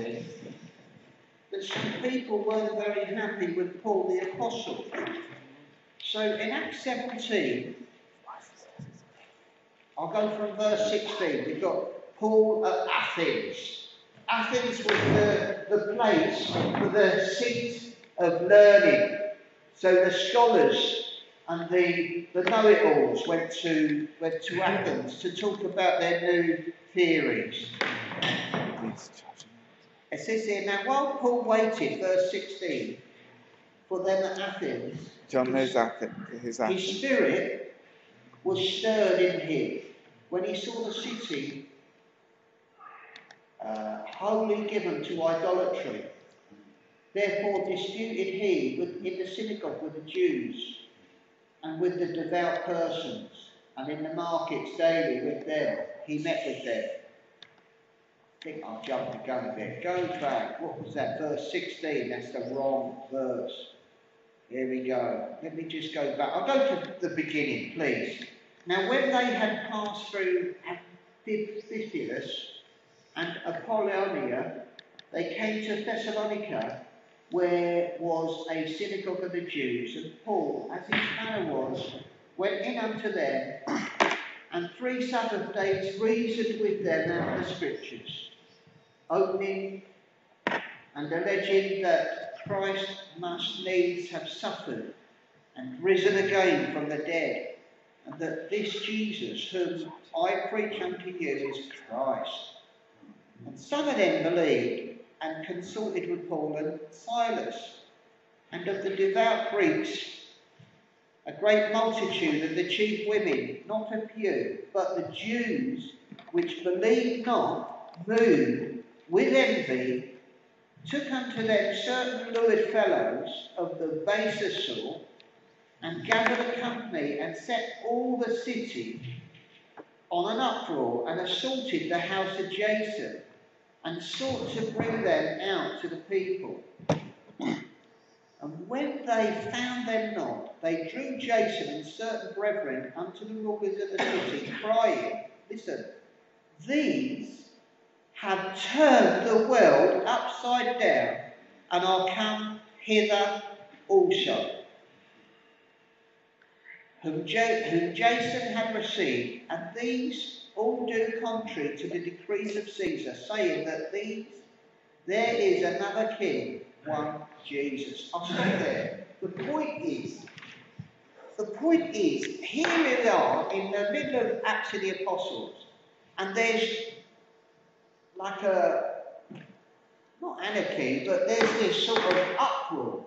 noted that some people weren't very happy with Paul the Apostle. So in Acts 17, I'll go from verse 16. We've got Paul at Athens. Athens was the place for the seat of learning. So the scholars and the know-it-alls went to Athens to talk about their new theories. It says here, now while Paul waited, verse 16, for them at Athens, John knows his spirit was stirred in him when he saw the city wholly given to idolatry. Therefore disputed he in the synagogue with the Jews and with the devout persons, and in the markets daily with them. He met with them. I think I'll jump the gun a bit. Go back. What was that? Verse 16. That's the wrong verse. Here we go. Let me just go back. I'll go to the beginning, please. Now, when they had passed through Amphipolis and Apollonia, they came to Thessalonica, where was a synagogue of the Jews, and Paul, as his manner was, went in unto them, and 3 Sabbath days reasoned with them out of the Scriptures, opening and alleging that Christ must needs have suffered and risen again from the dead, and that this Jesus, whom I preach unto you, is Christ. And some of them believed, and consulted with Paul and Silas, and of the devout Greeks, a great multitude, and the chief women, not a few, but the Jews, which believed not, moved with envy, took unto them certain learned fellows of the baser sort, and gathered a company, and set all the city on an uproar, and assaulted the house of Jason, and sought to bring them out to the people. And when they found them not, they drew Jason and certain brethren unto the rulers of the city, crying, listen, these have turned the world upside down, and are come hither also, whom Jason had received, and these all do contrary to the decrees of Caesar, saying that there is another king, one Jesus. I'll stop there. The point is, here we are in the middle of Acts of the Apostles, and there's like not anarchy, but there's this sort of uproar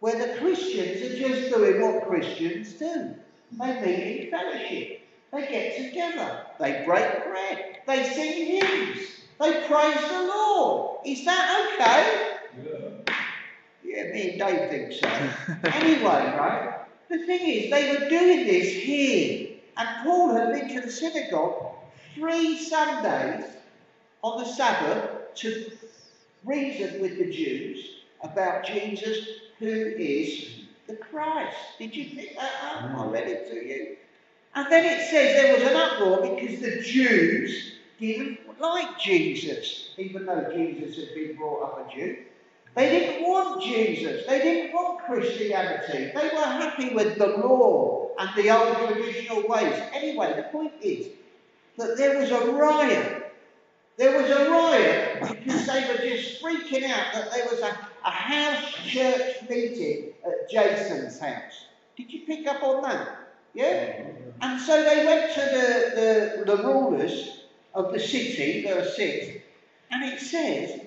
where the Christians are just doing what Christians do. They meet in fellowship. They get together, they break bread, they sing hymns, they praise the Lord. Is that okay? Yeah, me and Dave think so. Anyway, right, the thing is, they were doing this here, and Paul had been to the synagogue 3 Sundays on the Sabbath to reason with the Jews about Jesus, who is the Christ. Did you pick that up? I read it to you. And then it says there was an uproar because the Jews didn't like Jesus, even though Jesus had been brought up a Jew. They didn't want Jesus. They didn't want Christianity. They were happy with the law and the old traditional ways. Anyway, the point is that there was a riot. There was a riot because they were just freaking out that there was a house church meeting at Jason's house. Did you pick up on that? Yeah? And so they went to the rulers of the city, verse 6, and it says,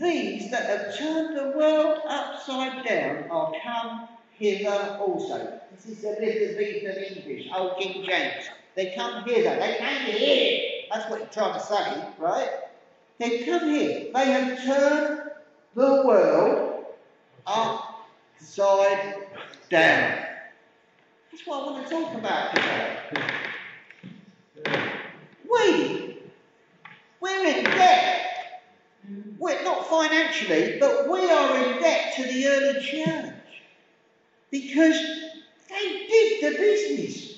these that have turned the world upside down are come hither also. This is Elizabethan English, Old King James. They come hither, they came here. That's what you're trying to say, right? They come here. They have turned the world upside down. That's what I want to talk about today. We're in debt. We're not financially, but we are in debt to the early church because they did the business.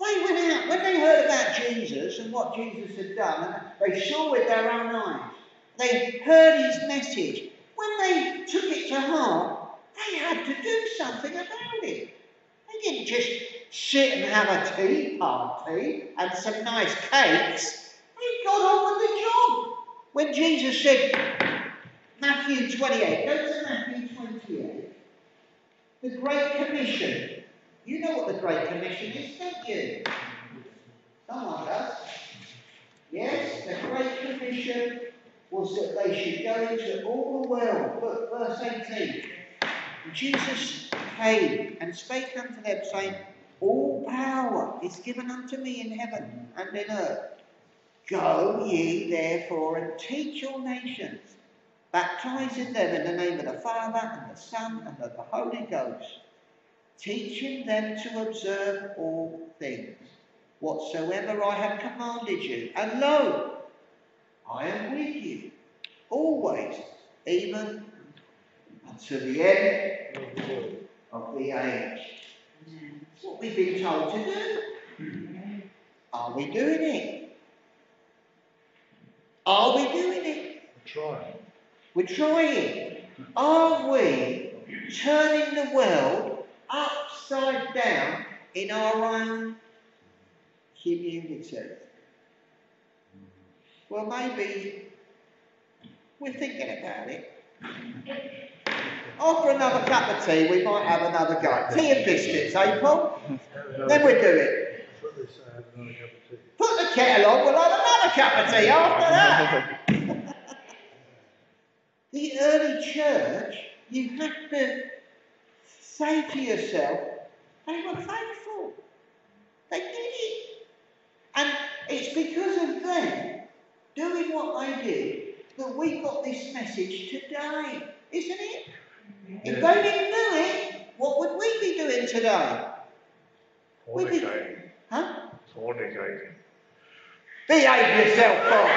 They went out, when they heard about Jesus and what Jesus had done, and they saw with their own eyes, They heard his message. When they took it to heart, they had to do something about it. They didn't just sit and have a tea party and some nice cakes. They got on with the job. When Jesus said, Matthew 28, go to Matthew 28, the Great Commission. You know what the Great Commission is, don't you? Someone does. Yes, the Great Commission was that they should go into all the world. Look, verse 18. And Jesus came and spake unto them, saying, all power is given unto me in heaven and in earth. Go ye therefore and teach all nations, baptizing them in the name of the Father and the Son and of the Holy Ghost, teaching them to observe all things, whatsoever I have commanded you. And lo, I am with you always, even unto the end of the age. That's what we've been told to do. Are we doing it? Are we doing it? We're trying. Are we turning the world upside down in our own community? Well, maybe we're thinking about it. After another cup of tea, we might have another go. Tea and biscuits, eh, Paul? Then we do it. Put the kettle on, we'll have another cup of tea after that. The early church, you have to say to yourself, they were faithful. They did it. And it's because of them doing what they did that we got this message today, isn't it? Yeah. If they didn't do it, what would we be doing today? Fornicating. Huh? Fornicating. Behave yourself, Paul.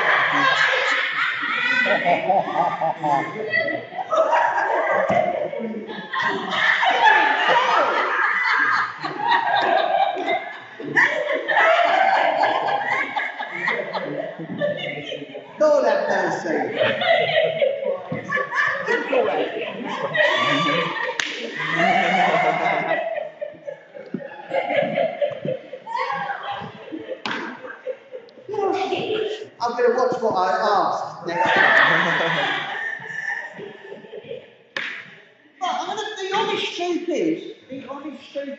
Lord have mercy. I'm going to watch what I ask next time. But the honest truth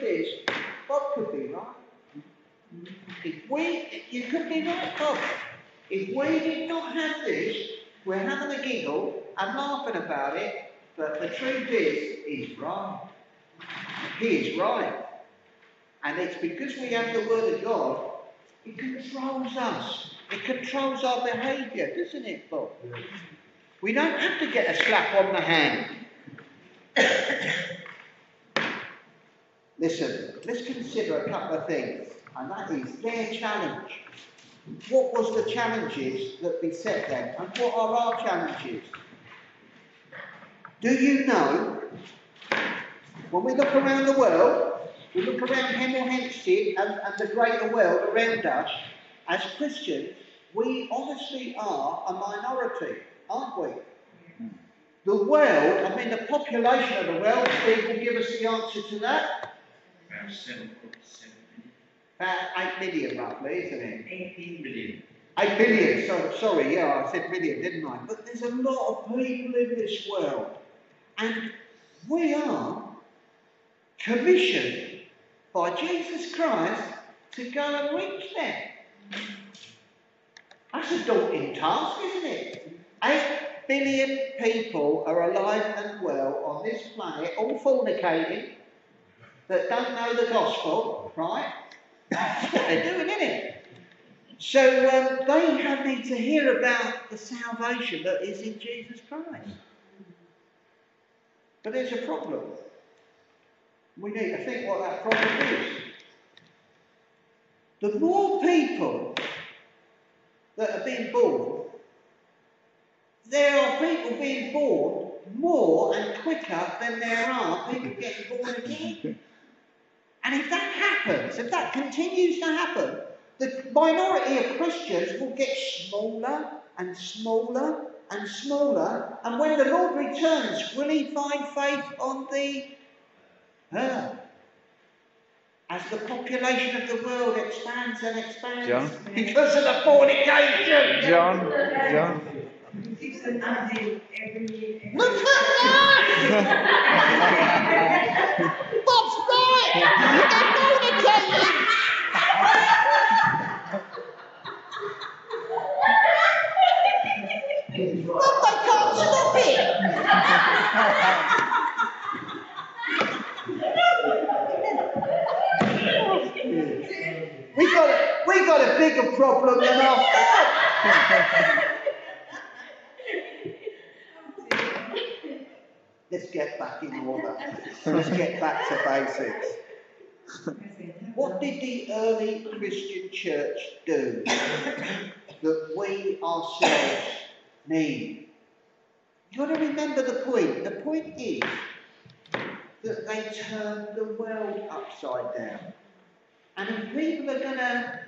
is, God could be right. You could be right, God. If we did not have this, we're having a giggle and laughing about it, but the truth is, he's right. He is right. And it's because we have the Word of God, it controls us. It controls our behaviour, doesn't it, Bob? Yeah. We don't have to get a slap on the hand. Listen, let's consider a couple of things, and that is their challenge. What was the challenges that beset them, and what are our challenges? Do you know, when we look around the world, we look around Hemel Hempstead and the greater world around us, as Christians, we honestly are a minority, aren't we? The world, I mean the population of the world, Steve will give us the answer to that. About 7.7. 8 million, roughly, isn't it? 18 million. 8 million, sorry, yeah, I said million, didn't I? But there's a lot of people in this world. And we are commissioned by Jesus Christ to go and reach them. That's a daunting task, isn't it? 8 billion people are alive and well on this planet, all fornicating, that don't know the gospel, right? That's what they're doing, isn't it? So they have need to hear about the salvation that is in Jesus Christ. But there's a problem. We need to think what that problem is. The more people that are being born, there are people being born more and quicker than there are people getting born again. And if that happens, if that continues to happen, the minority of Christians will get smaller and smaller and smaller, and when the Lord returns, will he find faith on the earth? As the population of the world expands and expands, John, because of the fornication. John. Keeps an adding every. Look at that! Bob's right! They're fornicating! But they can't stop it! We got a bigger problem than ourselves. Let's get back in order. Let's get back to basics. What did the early Christian church do that we ourselves need? You've got to remember the point. The point is that they turned the world upside down. And if people are going to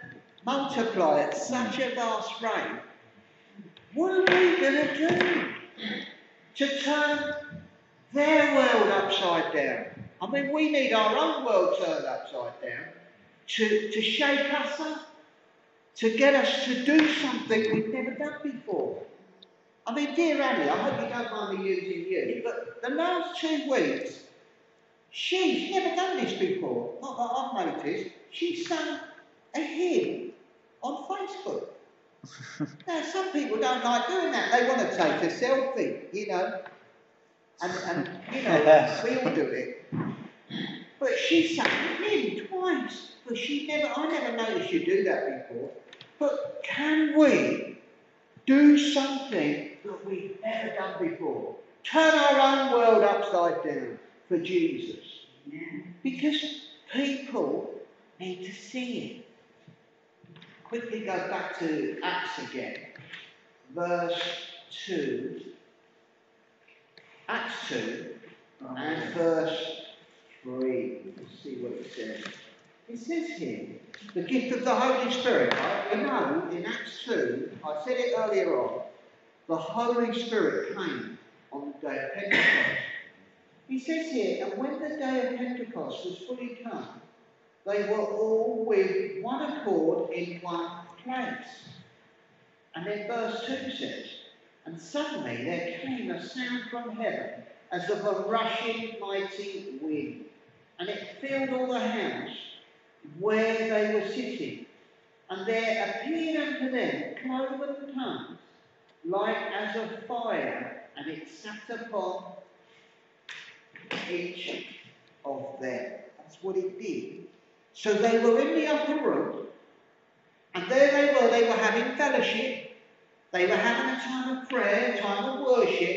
multiply at such a vast rate, what are we going to do to turn their world upside down? I mean, we need our own world turned upside down to shake us up, to get us to do something we've never done before. I mean, dear Annie, I hope you don't mind me using you, but the last 2 weeks, she's never done this before, not that I've noticed. She sang a hymn on Facebook. Now, some people don't like doing that. They want to take a selfie, you know. And you know, we all do it. But she sang a hymn twice. But I never noticed you do that before. But can we do something that we've never done before? Turn our own world upside down for Jesus. Yeah. Because people need to see it. Quickly go back to Acts again. Verse 2. Acts 2 and verse 3. Let's see what it says. It says here, the gift of the Holy Spirit. I know in Acts 2, I said it earlier on, the Holy Spirit came on the day of Pentecost. He says here, and when the day of Pentecost was fully come, they were all with one accord in one place. And then verse 2 says, and suddenly there came a sound from heaven as of a rushing mighty wind, and it filled all the house where they were sitting. And there appeared unto them cloven tongues, like as of fire, and it sat upon each of them. That's what it did. So they were in the upper room, and there they were having fellowship, they were having a time of prayer, a time of worship,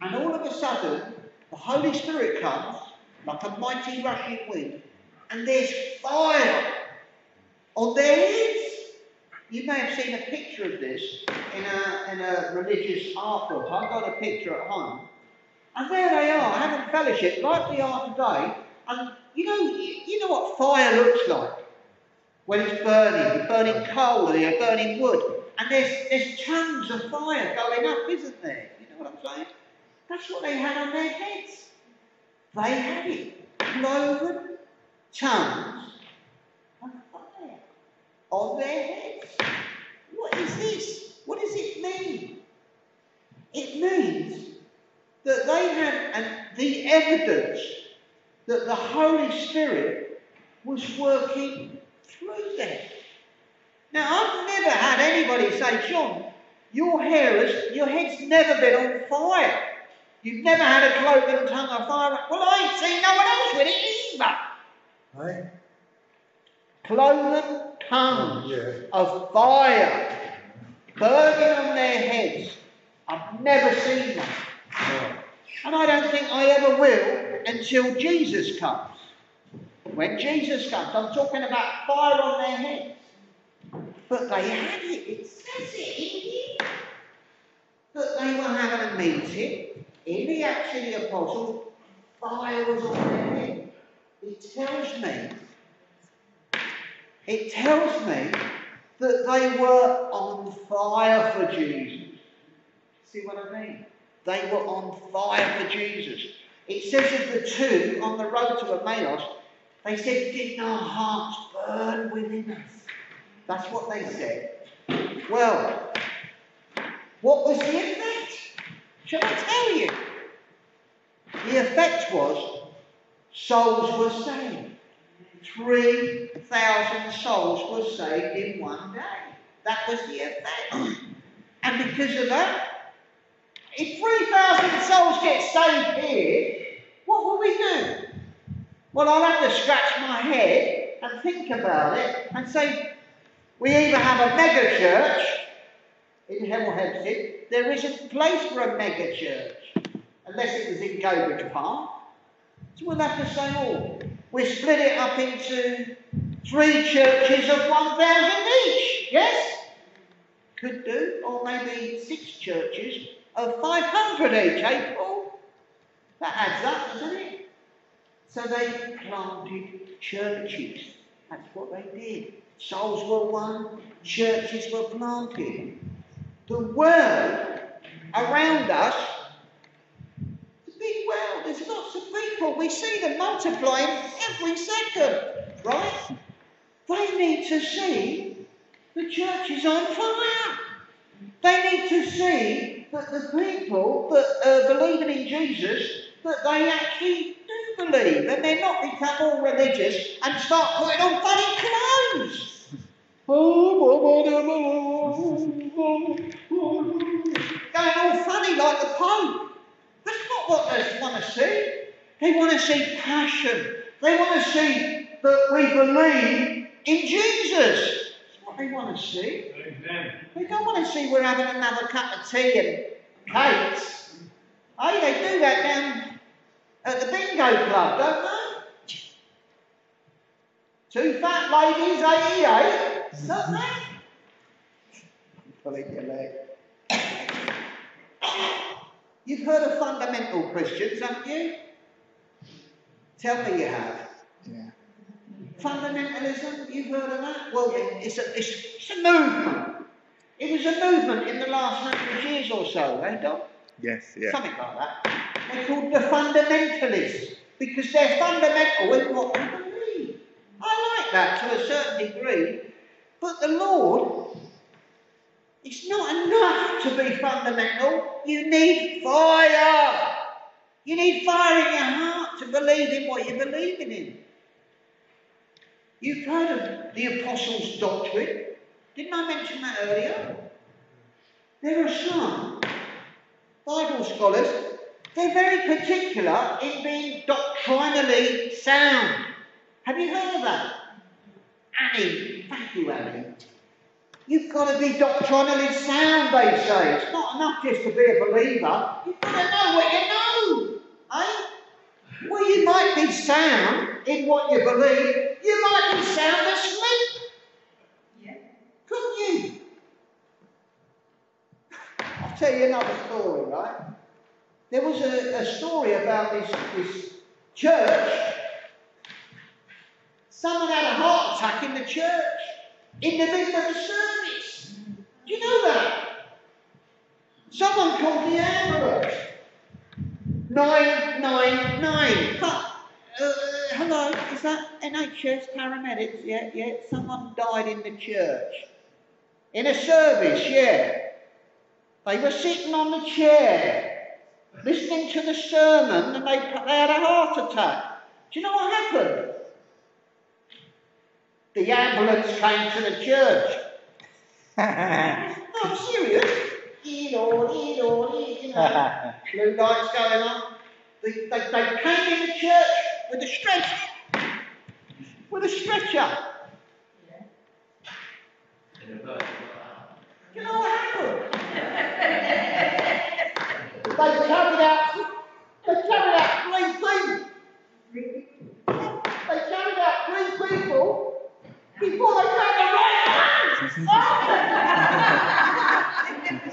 and all of a sudden the Holy Spirit comes like a mighty rushing wind, and there's fire on their heads. You may have seen a picture of this in a religious art book. I've got a picture at home. And there they are, having fellowship like we are today. And you know what fire looks like when it's burning. You're burning coal, you're burning wood. And there's tongues of fire going up, isn't there? You know what I'm saying? That's what they had on their heads. They had it. Cloven tongues of fire on their heads. What is this? What does it mean? It means that they had the evidence that the Holy Spirit was working through them. Now, I've never had anybody say, John, your head's never been on fire. You've never had a cloven tongue of fire. Well, I ain't seen no one else with it either. Right. Cloven tongues of fire burning on their heads. I've never seen that. And I don't think I ever will until Jesus comes. When Jesus comes, I'm talking about fire on their heads. But they had it. It says it in here. That they were having a meeting in the Acts of the Apostles. Fire was on their head. It tells me that they were on fire for Jesus. See what I mean? They were on fire for Jesus. It says of the two on the road to Amalos, they said, didn't our hearts burn within us? That's what they said. Well, what was the effect? Shall I tell you? The effect was souls were saved. 3,000 souls were saved in one day. That was the effect. And because of that, if 3,000 souls get saved here, what will we do? Well, I'll have to scratch my head and think about it and say, we either have a mega church in Hemel Hempstead. There isn't place for a mega church unless it was in Cambridge Park. So we'll have to say, oh, we split it up into 3 churches of 1,000 each. Yes? Could do. Or maybe 6 churches of 500 each, eh, Paul? That adds up, doesn't it? So they planted churches. That's what they did. Souls were won, churches were planted. The world around us, the big world, there's lots of people. We see them multiplying every second, right? They need to see the church is on fire. They need to see that the people that believe in Jesus, that they actually do believe, and they're not become all religious and start putting on funny clothes. Going all funny like the Pope. That's not what they want to see. They want to see passion. They want to see that we believe in Jesus. That's what they want to see. Amen. They don't want to see we're having another cup of tea and cakes. Hey, they do that down at the bingo club, don't they? 2 fat ladies, 88, don't they? You've heard of fundamental Christians, haven't you? Tell me you have. Yeah. Fundamentalism, you've heard of that? Well, it's a movement. It was a movement in the last 100 years or so, eh, Doc? Yes, yeah. Something like that. They're called the fundamentalists because they're fundamental in what we believe. I like that to a certain degree, but the Lord, it's not enough to be fundamental. You need fire. You need fire in your heart to believe in what you're believing in. You've heard of the Apostles' Doctrine. Didn't I mention that earlier? There are some Bible scholars, they're very particular in being doctrinally sound. Have you heard of that? Annie, thank you, Annie. You've got to be doctrinally sound, they say. It's not enough just to be a believer. You've got to know what you know, eh? Well, you might be sound in what you believe. You might be sound asleep. Yeah. Couldn't you? I'll tell you another story, right? There was a story about this church. Someone had a heart attack in the church. In the middle of the service. Do you know that? Someone called the ambulance. 999. Hello, is that NHS paramedics? Yeah. Someone died in the church. In a service, yeah. They were sitting on the chair, listening to the sermon, and they had a heart attack. Do you know what happened? The ambulance came to the church. No, I'm serious. You know, blue lights going on. They came in the church with a stretcher. Yeah. You know what happened? They carried out three people. Before they got the right hand!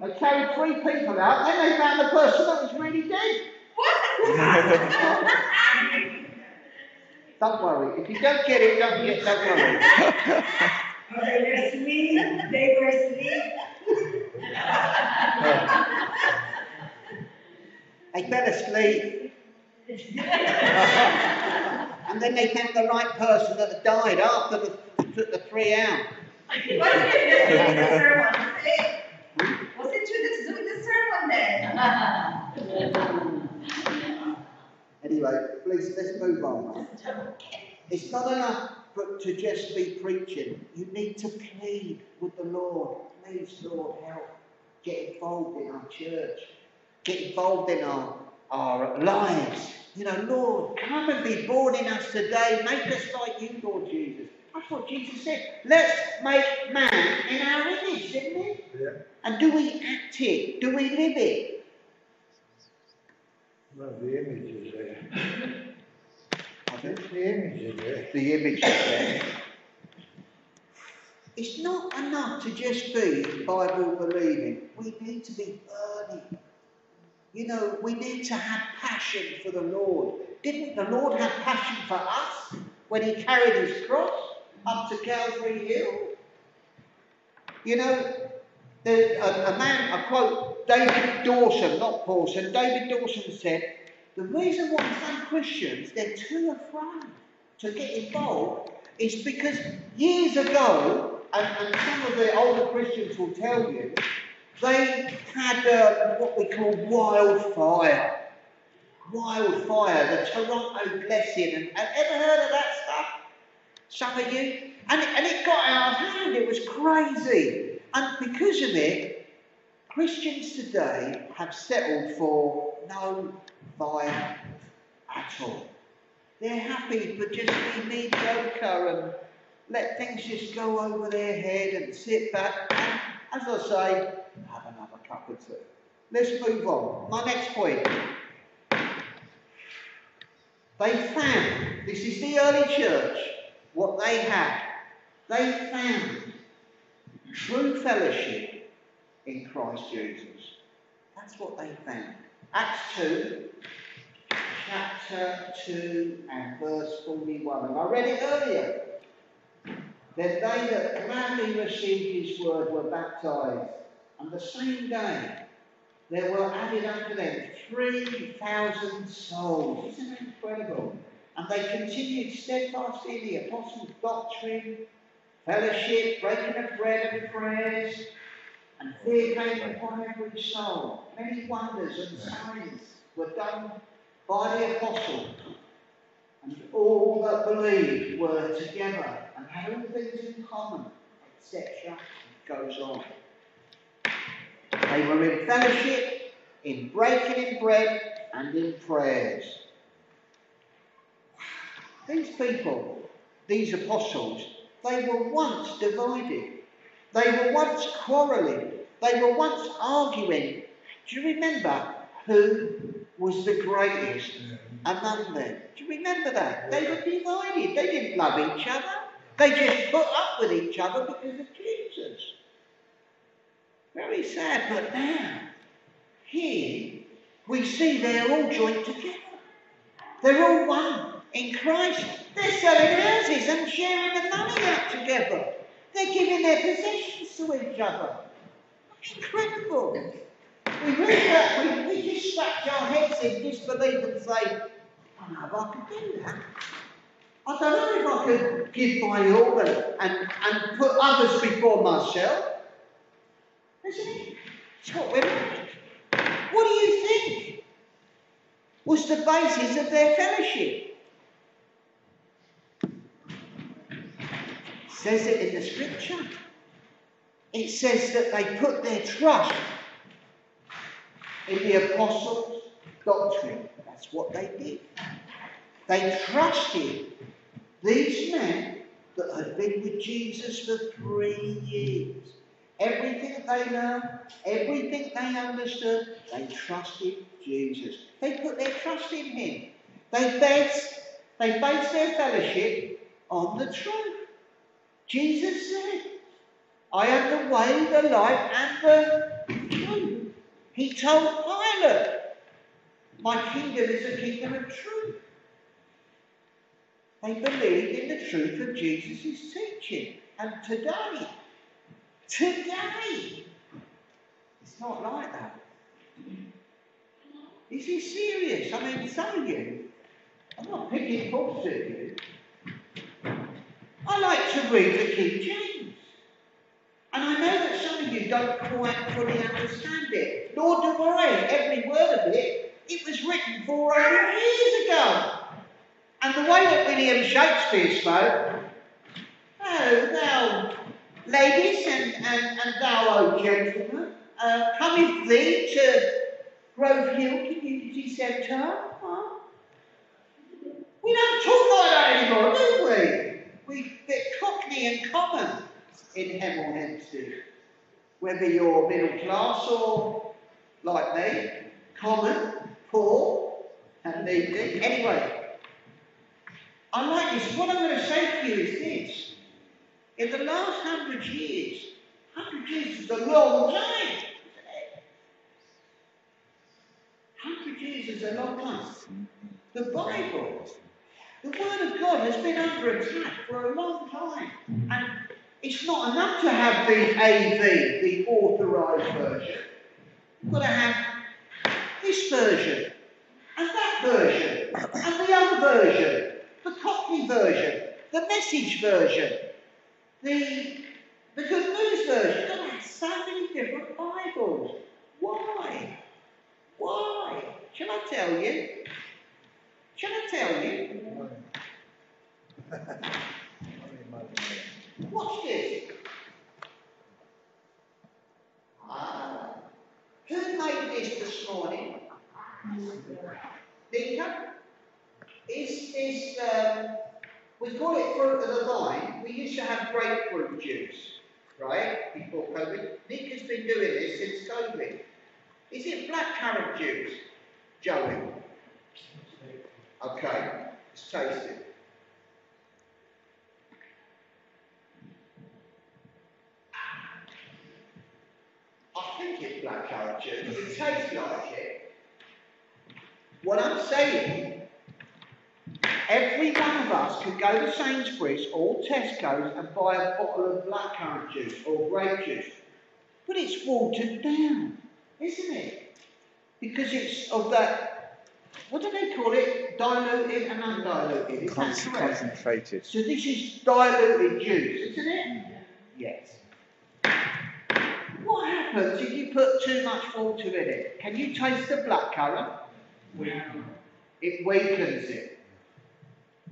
They carried 3 people out, then they found the person that was really dead. What? Don't worry, if you don't get it, don't worry. They were asleep. They were asleep. They fell asleep. And then they found the right person that had died after they took the 3 out. Anyway, please, let's move on. It's not enough to just be preaching. You need to plead with the Lord. Please, Lord, help. Get involved in our church. Get involved in our lives. You know, Lord, come and be born in us today. Make us like you, Lord Jesus. That's what Jesus said. Let's make man in our image, didn't he? Yeah. And do we act it? Do we live it? Well, the image is there. The image is there. It's not enough to just be Bible believing. We need to be burning. You know, we need to have passion for the Lord. Didn't the Lord have passion for us when he carried his cross up to Calvary Hill? You know, a man, I quote David Dawson, not Pawson, David Dawson said, the reason why some Christians, they're too afraid to get involved is because years ago, and some of the older Christians will tell you, they had what we call wildfire. Wildfire, the Toronto blessing. And have you ever heard of that stuff? Some of you? And it got out of hand. It was crazy. And because of it, Christians today have settled for no fire at all. They're happy to just be mediocre and let things just go over their head and sit back and, as I say, have another cup of tea. Let's move on. My next point. They found, this is the early church, what they had. They found true fellowship in Christ Jesus. That's what they found. Acts 2, chapter 2 and verse 41. And I read it earlier. Then they that gladly received his word were baptized, and the same day there were added unto them 3,000 souls. Isn't that incredible? And they continued steadfastly in the Apostles' Doctrine, fellowship, breaking of bread and prayers, and fear came upon every soul. Many wonders and signs were done by the Apostles, and all that believed were together. And had all things in common, etc. Goes on. They were in fellowship, in breaking in bread, and in prayers. These people, these apostles, they were once divided. They were once quarrelling. They were once arguing. Do you remember who was the greatest among them? Do you remember that? They were divided. They didn't love each other. They just put up with each other because of Jesus. Very sad, but now, here, we see they're all joined together. They're all one in Christ. They're selling houses and sharing the money out together. They're giving their possessions to each other. Incredible. We read that, we just scratch our heads in disbelief and say, I don't know if I can do that. I don't know if I could give my all and put others before myself. Isn't it? It's what we're like. What do you think was the basis of their fellowship? It says it in the scripture. It says that they put their trust in the Apostles' Doctrine. That's what they did. They trusted these men that had been with Jesus for 3 years. Everything they learned, everything they understood, they trusted Jesus. They put their trust in him. They based their fellowship on the truth. Jesus said, I am the way, the life, and the truth. He told Pilate, my kingdom is a kingdom of truth. They believed in the truth of Jesus' teaching. And today, it's not like that. Is he serious? I mean, some of you, I'm not picking books at you. I like to read the King James. And I know that some of you don't quite fully understand it. Nor do I. Every word of it, it was written 400 years ago. And the way that William Shakespeare spoke, "Oh, thou ladies and thou, O gentlemen, cometh thee to Grove Hill Community Centre." Huh? We don't talk like that anymore, do we? We get Cockney and common in Hemel Hempstead. Whether you're middle class or, like me, common, poor, and needy. Anyway. I like this. What I'm going to say to you is this. In the last 100 years, 100 years is a long time. 100 years is a long time. The Bible, the Word of God, has been under attack for a long time. And it's not enough to have the AV, the authorised version. You've got to have this version, and that version, and the other version. The Cockney version, the Message version, the Good News version. God, there's so many different Bibles. Why? Why? Shall I tell you? Shall I tell you? Watch this. Who made this morning? Lincoln? Is this, we call it fruit of the vine. We used to have grapefruit juice, right, before COVID. Nick has been doing this since COVID. Is it blackcurrant juice, Joey? Okay, let's taste it. I think it's blackcurrant juice. It tastes like it. What I'm saying, every one of us could go to Sainsbury's or Tesco's and buy a bottle of blackcurrant juice or grape juice. But it's watered down, isn't it? Because it's of that, what do they call it? Diluted and undiluted. Concentrated. So this is diluted juice, isn't it? Yes. What happens if you put too much water in it? Can you taste the blackcurrant? Yeah. It weakens it.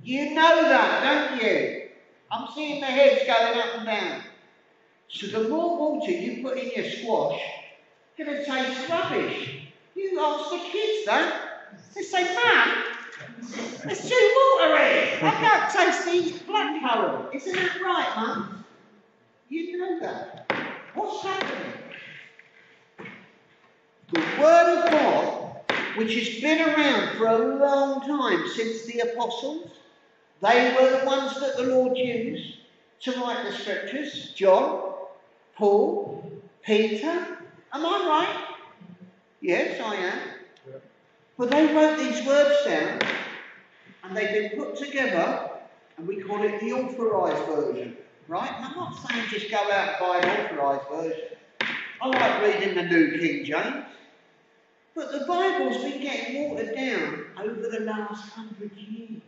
You know that, don't you? I'm seeing the heads going up and down. So the more water you put in your squash, it's going to taste rubbish. You ask the kids that. They say, "Mum, it's too watery. I can't taste these blackcurrant." Isn't that right, Mum? You know that. What's happening? The Word of God, which has been around for a long time since the Apostles. They were the ones that the Lord used to write the scriptures. John, Paul, Peter. Am I right? Yes, I am. Yeah. But they wrote these words down, and they've been put together, and we call it the authorised version. Right? And I'm not saying just go out and buy an authorised version. I like reading the New King James. But the Bible's been getting watered down over the last 100 years.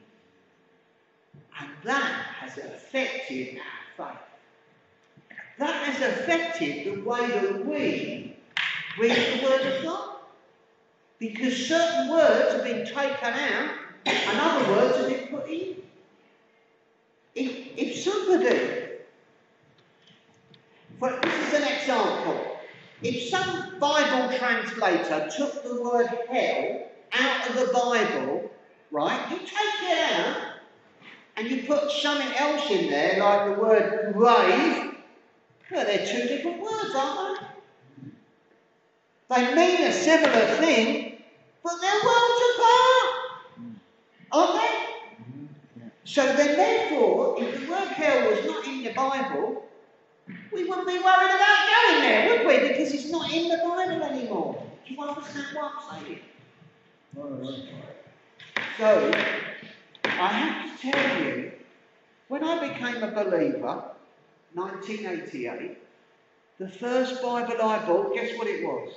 And that has affected our faith. That has affected the way that we read the Word of God. Because certain words have been taken out and other words have been put in. If somebody, this is an example. If some Bible translator took the word hell out of the Bible, right, you take it out, and you put something else in there, like the word grave, well, they're two different words, aren't they? They mean a similar thing, but they're worlds apart, aren't they? So then, therefore, if the word hell was not in the Bible, we wouldn't be worried about going there, would we? Because it's not in the Bible anymore. Do you understand what I'm saying? So, I have to tell you, when I became a believer, 1988, the first Bible I bought, guess what it was?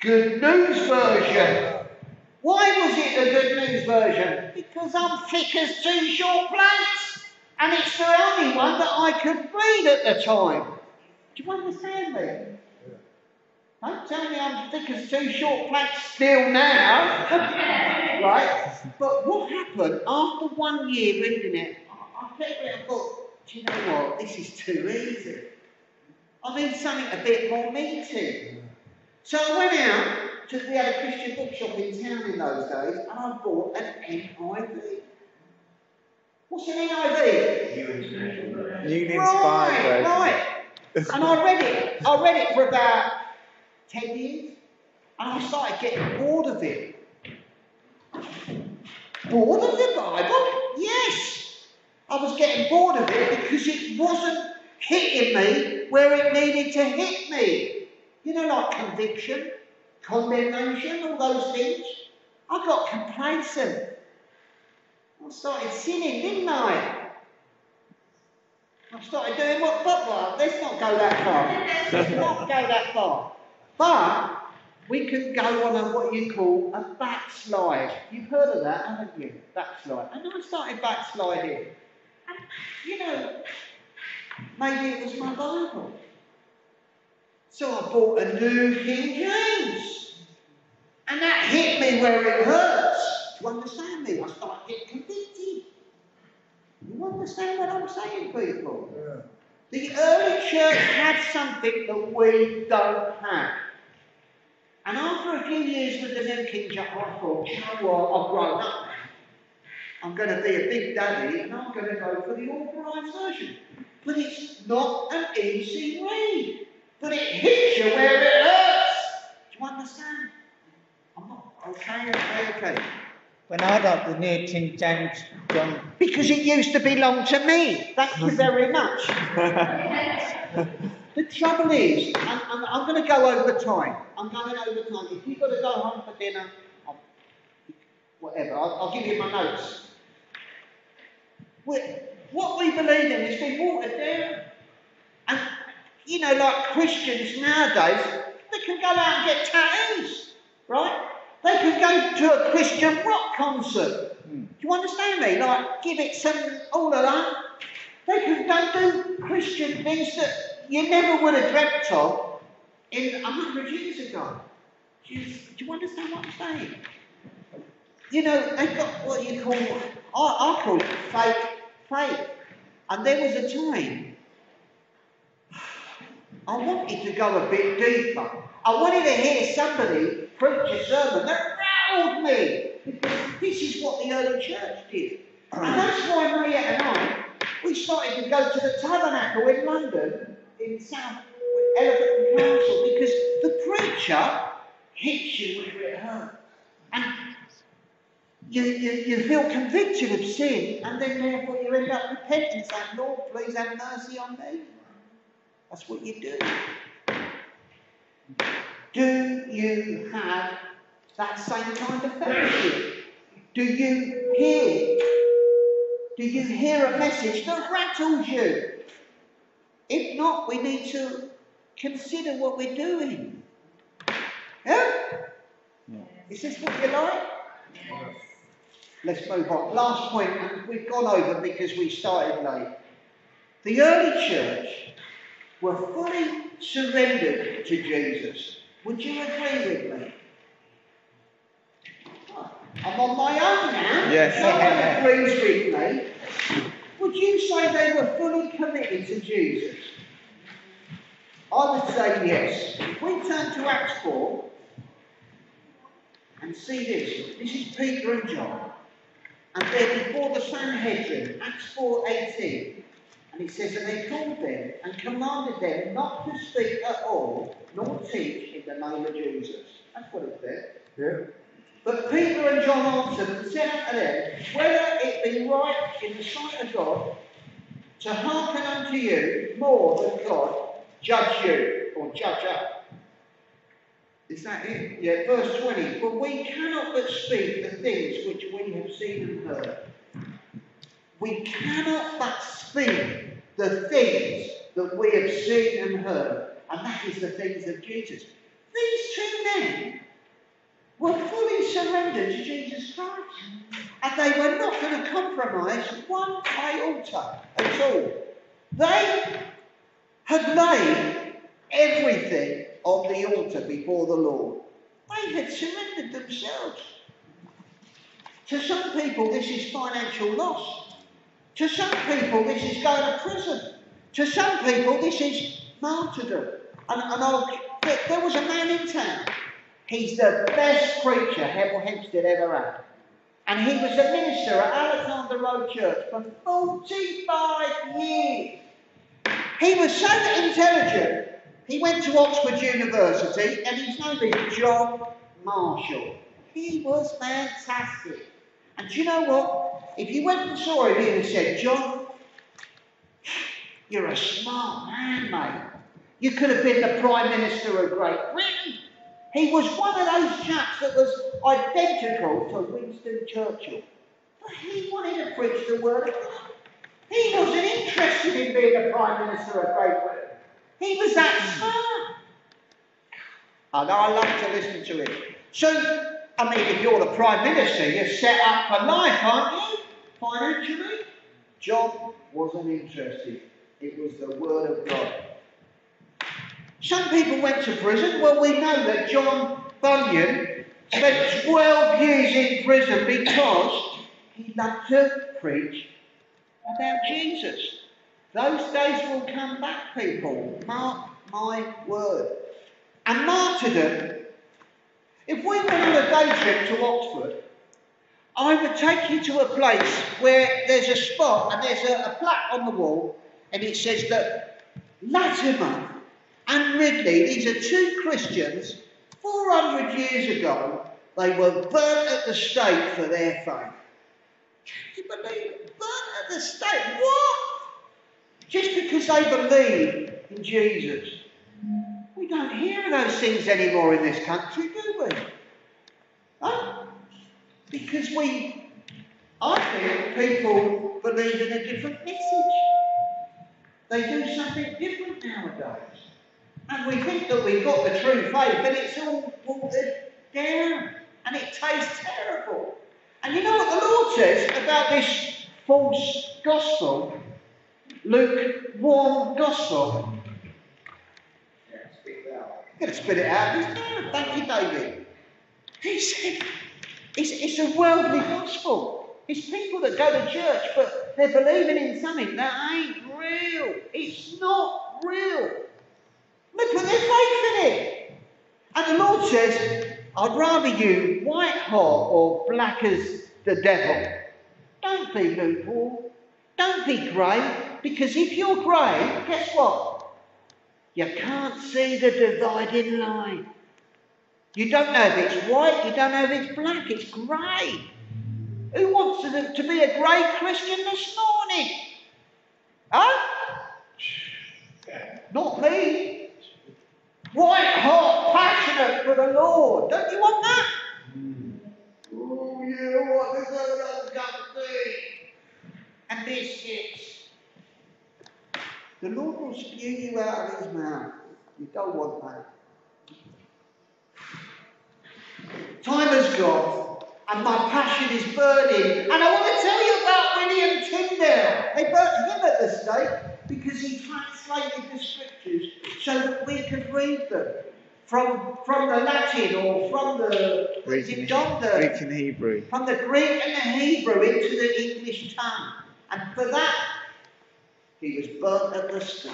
Good News Version. Why was it a Good News Version? Because I'm thick as two short planks, and it's the only one that I could read at the time. Do you understand me? Don't tell me I'm thick as two short planks still now. Right? But what happened after 1 year reading it, I thought, do you know what? This is too easy. I mean, something a bit more meaty. So I went out to the other Christian bookshop in town in those days, and I bought an NIV. What's an NIV? New International Version. New Inspired Version. Right. And I read it for about 10 years, and I started getting bored of it. Bored of the Bible? Yes! I was getting bored of it because it wasn't hitting me where it needed to hit me. You know, like conviction, condemnation, all those things. I got complacent. I started sinning, didn't I? I started doing what? But let's not go that far. Let's not go that far. But we can go on a what you call a backslide. You've heard of that, haven't you? Backslide. And I started backsliding. And, you know, maybe it was my Bible. So I bought a New King James. And that hit me where it hurts. Do you understand me? I started getting convicted. You understand what I'm saying, people? Yeah. The early church had something that we don't have. And after a few years with the New King James, I thought, you know what, I've grown up. I'm going to be a big daddy and I'm going to go for the Authorised Version. But it's not an easy read. But it hits you where it hurts. Do you understand? I'm not okay. When I got the New King James, John... Because it used to belong to me. Thank you very much. The trouble is, and I'm going to go over time. I'm going over time. If you've got to go home for dinner, I'll give you my notes. What we believe in is being watered down. And, you know, like Christians nowadays, they can go out and get tattoos, right? They could go to a Christian rock concert. Do you understand me? Like, give it some, all of that. They could go do Christian things that you never would have dreamt of in 100 years ago. Do you understand what I'm saying? You know, they've got what you call, I call it fake faith. And there was a time I wanted to go a bit deeper. I wanted to hear somebody preach a sermon that rattled me, because this is what the early church did. And that's why Maria and I, we started to go to the Tabernacle in London, in South Elephant Council, because the preacher hits you where it hurts. And you feel convicted of sin, and then therefore you end up repenting, saying, Lord, please have mercy on me. That's what you do. Do you have that same kind of fellowship? Do you hear a message that rattles you? If not, we need to consider what we're doing. Yeah? Yeah. Is this what you like? Yes. Let's move on. Last point, and we've gone over because we started late. The early church were fully surrendered to Jesus. Would you agree with me? I'm on my own now. Yes. Someone agrees with me. Would you say they were fully committed to Jesus? I would say yes. If we turn to Acts 4 and see this. This is Peter and John. And they're before the Sanhedrin, Acts 4:18. And he says, and they called them and commanded them not to speak at all, nor teach in the name of Jesus. That's what it said. Yeah. But Peter and John answered and said unto them, whether it be right in the sight of God to hearken unto you more than God judge you, or judge us. Is that it? Yeah, verse 20. For we cannot but speak the things which we have seen and heard. We cannot but speak the things that we have seen and heard, and that is the things of Jesus. These two men were fully surrendered to Jesus Christ, and they were not going to compromise one iota at all. They had laid everything on the altar before the Lord. They had surrendered themselves. To some people, this is financial loss. To some people, this is going to prison. To some people, this is martyrdom. There was a man in town. He's the best preacher Hemel Hempstead ever had. And he was a minister at Alexander Road Church for 45 years. He was so intelligent, he went to Oxford University, and his name is John Marshall. He was fantastic. And do you know what? If you went and saw him, he would have said, John, you're a smart man, mate. You could have been the Prime Minister of Great Britain. He was one of those chaps that was identical to Winston Churchill. But he wanted to preach the word of God. He wasn't interested in being the Prime Minister of Great Britain. He was that smart. And I love to listen to him. So, I mean, if you're the Prime Minister, you're set up for life, aren't you? Financially. John wasn't interested. It was the word of God. Some people went to prison. Well, we know that John Bunyan spent 12 years in prison because he loved to preach about Jesus. Those days will come back, people. Mark my word. And martyrdom, if we went on a day trip to Oxford, I would take you to a place where there's a spot and there's a plaque on the wall, and it says that Latimer and Ridley, these are two Christians, 400 years ago, they were burnt at the stake for their faith. Can you believe it? Burnt at the stake? What? Just because they believe in Jesus. We don't hear those things anymore in this country, do we? Huh? Because I think people believe in a different message. They do something different nowadays. And we think that we've got the true faith, but it's all watered down, and it tastes terrible. And you know what the Lord says about this false gospel, lukewarm gospel? Yeah, spit it out. I'm going to spit it out. Thank you, David. He said, it's a worldly gospel. It's people that go to church, but they're believing in something that ain't real. It's not real. They put their faith in it. And the Lord says, I'd rather you white hot or black as the devil. Don't be lukewarm. Don't be grey. Because if you're grey, guess what? You can't see the dividing line. You don't know if it's white. You don't know if it's black. It's grey. Who wants to be a grey Christian this morning? Huh? Not me. White hot, passionate for the Lord. Don't you want that? Oh, yeah, what is that about me? And this is. The Lord will spew you out of his mouth. You don't want that. Time has gone, and my passion is burning. And I want to tell you about William Tyndale. They burnt him at the stake because he translated the scriptures so that we could read them from the Latin or from the Greek and Hebrew. From the Greek and the Hebrew into the English tongue. And for that, he was burnt at the stake.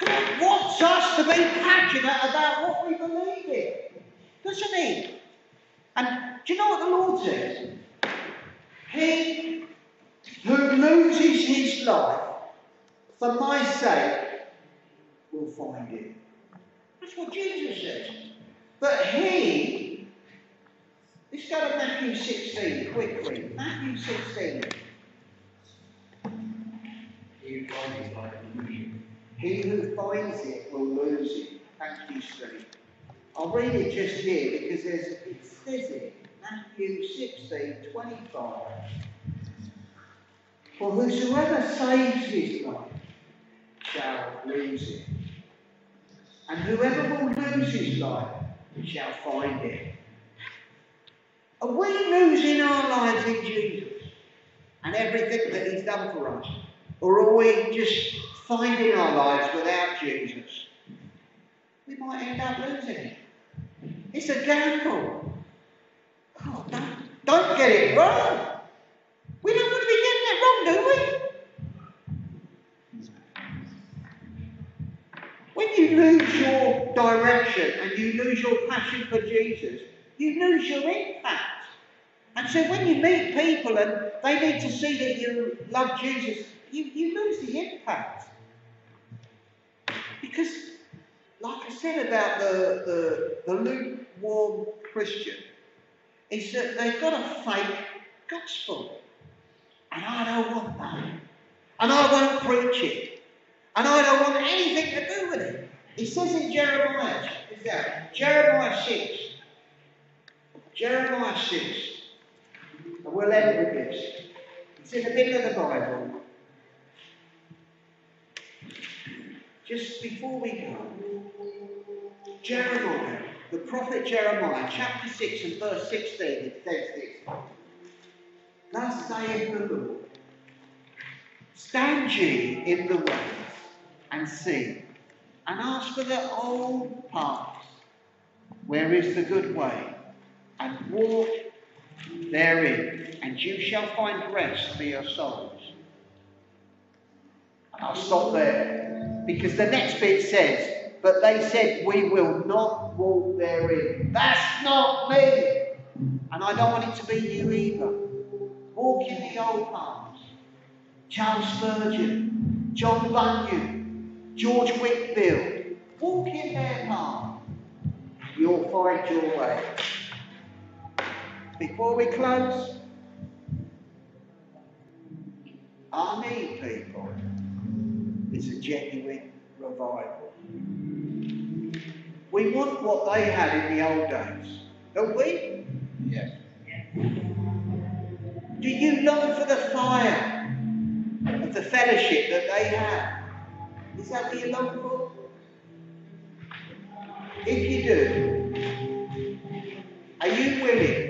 God wants us to be passionate about what we believe in, doesn't he? And do you know what the Lord says? He who loses his life for my sake will find it. That's what Jesus says. But he, let's go to Matthew 16 quickly. Matthew 16. He who finds it will lose it. Thank you, Steve. I'll read it just here because it says it. Matthew 16:25. For whosoever saves his life shall lose it, and whoever will lose his life shall find it. Are we losing our lives in Jesus and everything that he's done for us? Or are we just finding our lives without Jesus? We might end up losing it. It's a gamble. Oh, don't get it wrong. We don't want to be getting it wrong, do we? When you lose your direction and you lose your passion for Jesus, you lose your impact. And so when you meet people and they need to see that you love Jesus, you lose the impact. Because, like I said about the lukewarm Christian, is that they've got a fake gospel. And I don't want that. And I won't preach it. And I don't want anything to do with it. It says in Jeremiah 6. And we'll end with this. It's in the middle of the Bible. Just before we go, Jeremiah, the prophet Jeremiah, chapter 6 and verse 16, it says this. Thus saith the Lord, stand ye in the way and see, and ask for the old paths, where is the good way, and walk therein, and you shall find rest for your souls. And I'll stop there. Because the next bit says, but they said, we will not walk therein. That's not me. And I don't want it to be you either. Walk in the old paths. Charles Spurgeon, John Bunyan, George Whitefield. Walk in their path. You'll find your way. Before we close, I need people. It's a genuine revival. We want what they had in the old days, don't we? Yes. Yeah. Do you long for the fire of the fellowship that they had? Is that what you long for? If you do, are you willing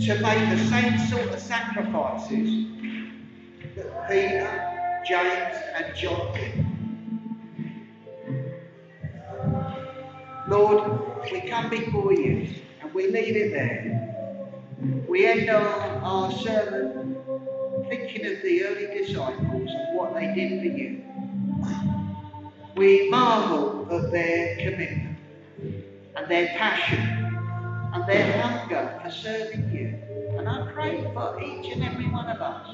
to make the same sort of sacrifices that Peter, James and John did? Lord, we come before you and we leave it there. We end our sermon thinking of the early disciples and what they did for you. We marvel at their commitment and their passion and their hunger for serving you. And I pray for each and every one of us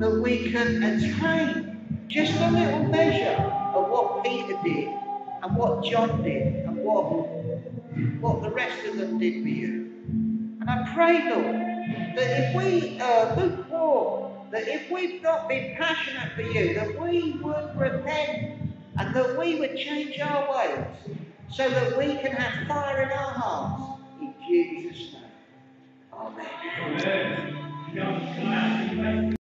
that we can attain just a little measure of what Peter did and what John did and what the rest of them did for you. And I pray, Lord, that if we lukewarm, that if we've not been passionate for you, that we would repent and that we would change our ways so that we can have fire in our hearts. In Jesus' name. Amen. Amen.